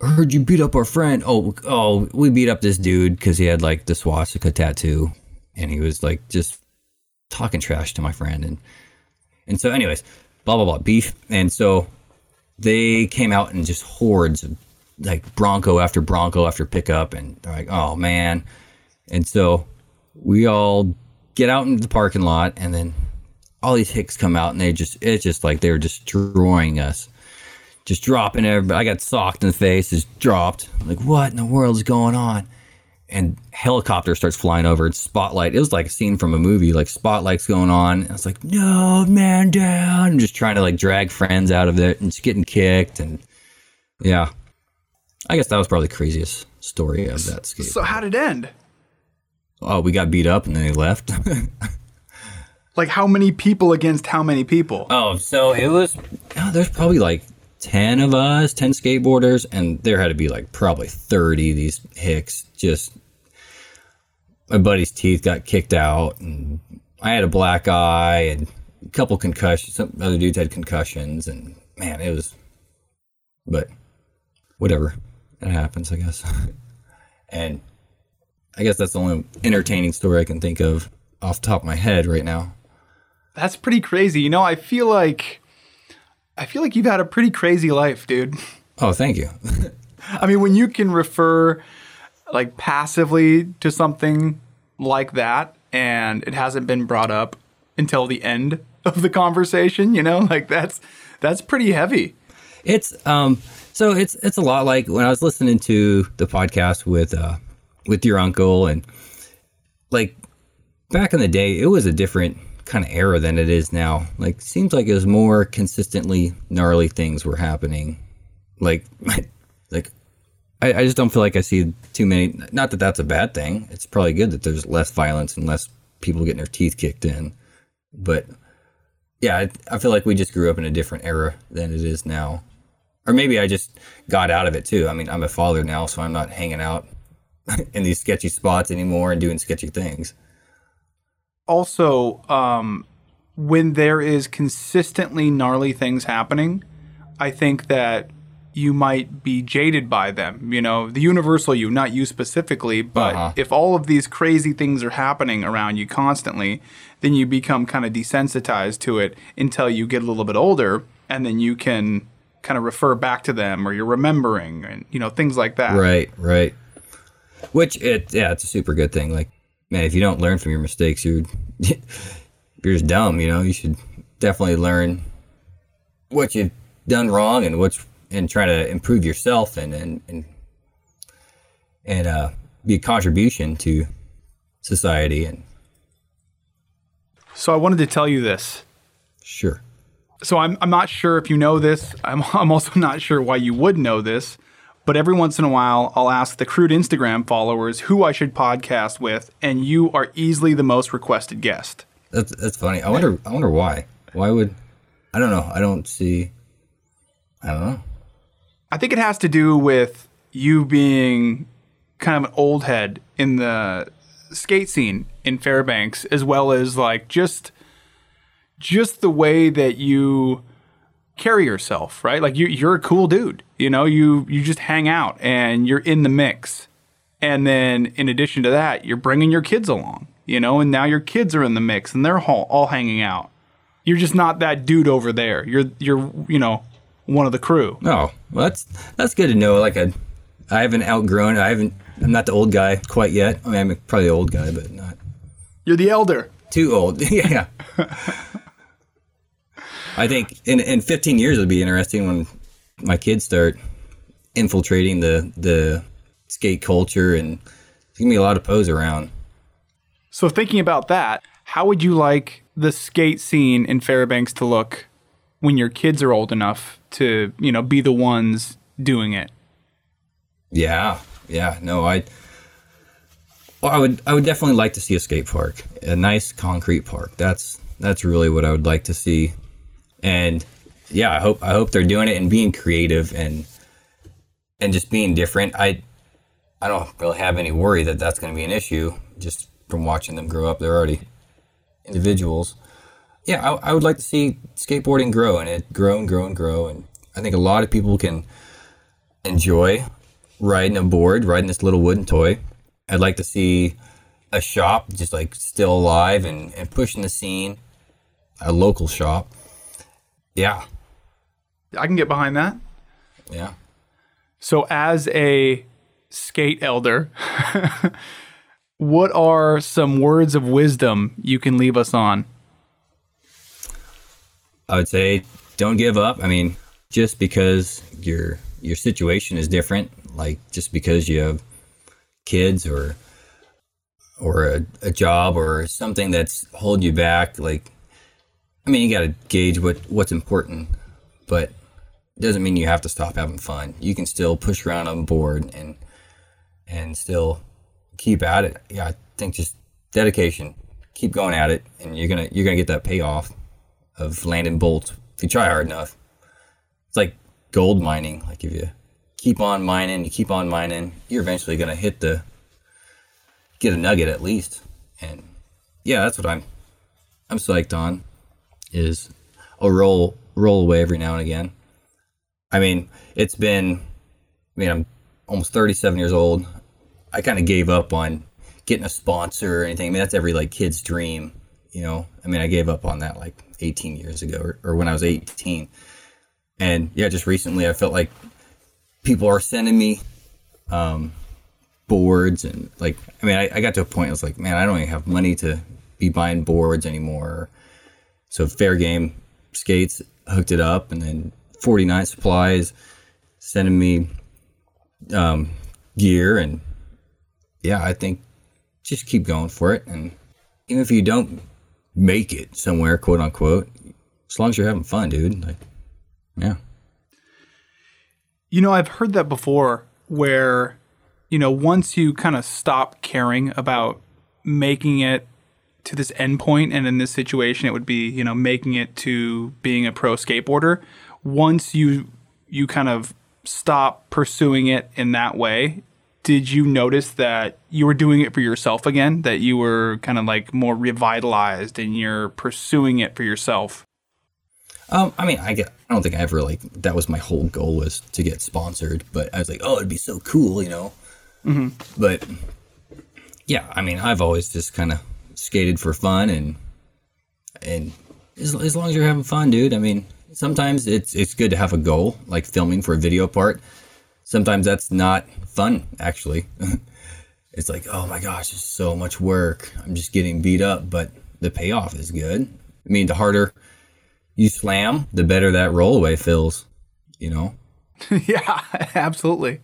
I heard you beat up our friend. Oh, oh, we beat up this dude because he had like the swastika tattoo and he was like just talking trash to my friend. And and so anyways, blah, blah, blah, beef. And so they came out in just hordes of like Bronco after Bronco after pickup. And they're like, oh, man. And so we all get out into the parking lot and then all these hicks come out and they just, it's just like they were destroying us. Just dropping everybody. I got socked in the face, just dropped. I'm like, what in the world is going on? And helicopter starts flying over. It's spotlight. It was like a scene from a movie, like spotlight's going on. And I was like, no, man down. I'm just trying to like drag friends out of it and just getting kicked. And yeah, I guess that was probably the craziest story of that skate. So how'd it end? Oh, we got beat up and then they left. Like how many people against how many people? Oh, so it was, oh, there's probably like ten of us, ten skateboarders, and there had to be like probably thirty of these hicks. Just my buddy's teeth got kicked out and I had a black eye and a couple concussions. Some other dudes had concussions and man, it was, but whatever, it happens, I guess. And I guess that's the only entertaining story I can think of off the top of my head right now. That's pretty crazy. You know, I feel like I feel like you've had a pretty crazy life, dude. Oh, thank you. I mean, when you can refer like passively to something like that and it hasn't been brought up until the end of the conversation, you know, like that's that's pretty heavy. It's um so it's it's a lot like when I was listening to the podcast with uh with your uncle, and like back in the day it was a different kind of era than it is now. Like seems like it was more consistently gnarly things were happening. Like like I, I just don't feel like I see too many, not that that's a bad thing. It's probably good that there's less violence and less people getting their teeth kicked in. But yeah, I, I feel like we just grew up in a different era than it is now. Or maybe I just got out of it too. I mean, I'm a father now, so I'm not hanging out in these sketchy spots anymore and doing sketchy things. Also, um, when there is consistently gnarly things happening, I think that you might be jaded by them. You know, the universal you, not you specifically, but uh-huh. If all of these crazy things are happening around you constantly, then you become kind of desensitized to it until you get a little bit older, and then you can kind of refer back to them, or you're remembering, and you know, things like that. Right, right. Which, it yeah, it's a super good thing. Like, man, if you don't learn from your mistakes, you're, you're just dumb, you know? You should definitely learn what you've done wrong and what's, and try to improve yourself and, and, and, and uh, be a contribution to society. And so I wanted to tell you this. Sure. So I'm, I'm not sure if you know this. I'm, I'm also not sure why you would know this. But every once in a while, I'll ask the Crude Instagram followers who I should podcast with, and you are easily the most requested guest. That's that's funny. I wonder I wonder why. Why would... I don't know. I don't see... I don't know. I think it has to do with you being kind of an old head in the skate scene in Fairbanks, as well as like just just the way that you carry yourself, right? Like you, you're a cool dude, you know, you, you just hang out and you're in the mix. And then in addition to that, you're bringing your kids along, you know, and now your kids are in the mix and they're all, all hanging out. You're just not that dude over there. You're, you're, you know, one of the crew. Oh, well, that's, that's good to know. Like I, I haven't outgrown. I haven't, I'm not the old guy quite yet. I mean, I'm probably the old guy, but not. You're the elder. Too old. Yeah. I think in, in fifteen years it'll be interesting when my kids start infiltrating the the skate culture, and there's gonna be a lot of pose around. So thinking about that, how would you like the skate scene in Fairbanks to look when your kids are old enough to, you know, be the ones doing it? Yeah, yeah, no, I, well, I would, I would definitely like to see a skate park, a nice concrete park. That's that's really what I would like to see, and yeah, I hope I hope they're doing it and being creative and and just being different. I, I don't really have any worry that that's going to be an issue just from watching them grow up. They're already individuals. Yeah, I, I would like to see skateboarding grow and it grow and grow and grow. And I think a lot of people can enjoy riding a board, riding this little wooden toy. I'd like to see a shop just like still alive and, and pushing the scene, a local shop. Yeah. I can get behind that. Yeah. So as a skate elder, what are some words of wisdom you can leave us on? I would say don't give up. I mean, just because your your situation is different, like just because you have kids or or a, a job or something that's holding you back, like, I mean, you got to gauge what, what's important, but it doesn't mean you have to stop having fun. You can still push around on board and and still keep at it. Yeah, I think just dedication, keep going at it, and you're gonna you're gonna get that payoff of landing bolts if you try hard enough. It's like gold mining. Like if you keep on mining, you keep on mining, you're eventually gonna hit the get a nugget at least. And yeah, that's what I'm I'm psyched on, is a roll roll away every now and again. I mean, it's been I mean I'm almost thirty-seven years old. I kind of gave up on getting a sponsor or anything. I mean, that's every like kid's dream, you know. I mean, I gave up on that like eighteen years ago or, or when I was eighteen. And yeah, just recently I felt like people are sending me um, boards and like, I mean, I, I got to a point I was like, man, I don't even have money to be buying boards anymore. So Fair Game Skates hooked it up, and then forty-nine Supplies sending me um, gear. And yeah, I think just keep going for it. And even if you don't make it somewhere, quote unquote, as long as you're having fun, dude, like, yeah. You know, I've heard that before where, you know, once you kind of stop caring about making it to this end point, and in this situation, it would be, you know, making it to being a pro skateboarder. Once you, you kind of stop pursuing it in that way, did you notice that you were doing it for yourself again, that you were kind of like more revitalized and you're pursuing it for yourself? Um, I mean, I, get, I don't think I ever like that was my whole goal was to get sponsored, but I was like, oh, it'd be so cool, you know? Mm-hmm. But yeah, I mean, I've always just kind of skated for fun, and and as, as long as you're having fun, dude. I mean, sometimes it's it's good to have a goal, like filming for a video part. Sometimes that's not fun, actually. It's like, oh my gosh, there's so much work. I'm just getting beat up, but the payoff is good. I mean, the harder you slam, the better that rollaway feels, you know? Yeah, absolutely.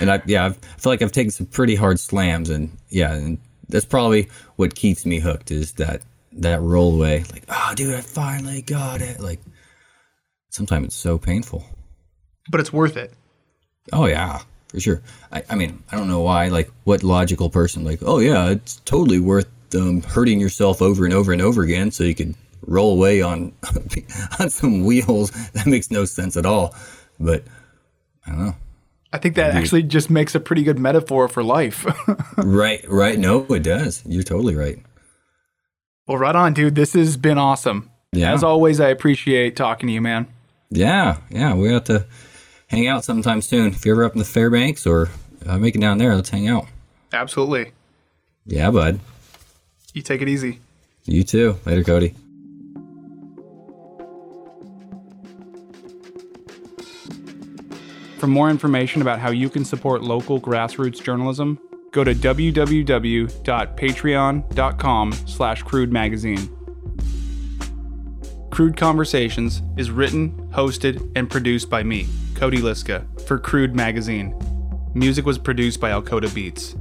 And I, yeah, I feel like I've taken some pretty hard slams, and yeah, and that's probably what keeps me hooked is that, that rollaway. Like, oh, dude, I finally got it. Like, sometimes it's so painful. But it's worth it. Oh, yeah, for sure. I, I mean, I don't know why, like, what logical person, like, oh, yeah, it's totally worth um, hurting yourself over and over and over again so you could roll away on on some wheels. That makes no sense at all. But I don't know. I think that Maybe. actually just makes a pretty good metaphor for life. Right, right. No, it does. You're totally right. Well, right on, dude. This has been awesome. Yeah. As always, I appreciate talking to you, man. Yeah, yeah. We have to hang out sometime soon. If you're ever up in the Fairbanks or uh, make it down there, let's hang out. Absolutely. Yeah, bud. You take it easy. You too. Later, Cody. For more information about how you can support local grassroots journalism, go to www dot patreon dot com slash crude magazine. Crude Conversations is written, hosted, and produced by me, Cody Liska, for Crude Magazine. Music was produced by Alcoda Beats.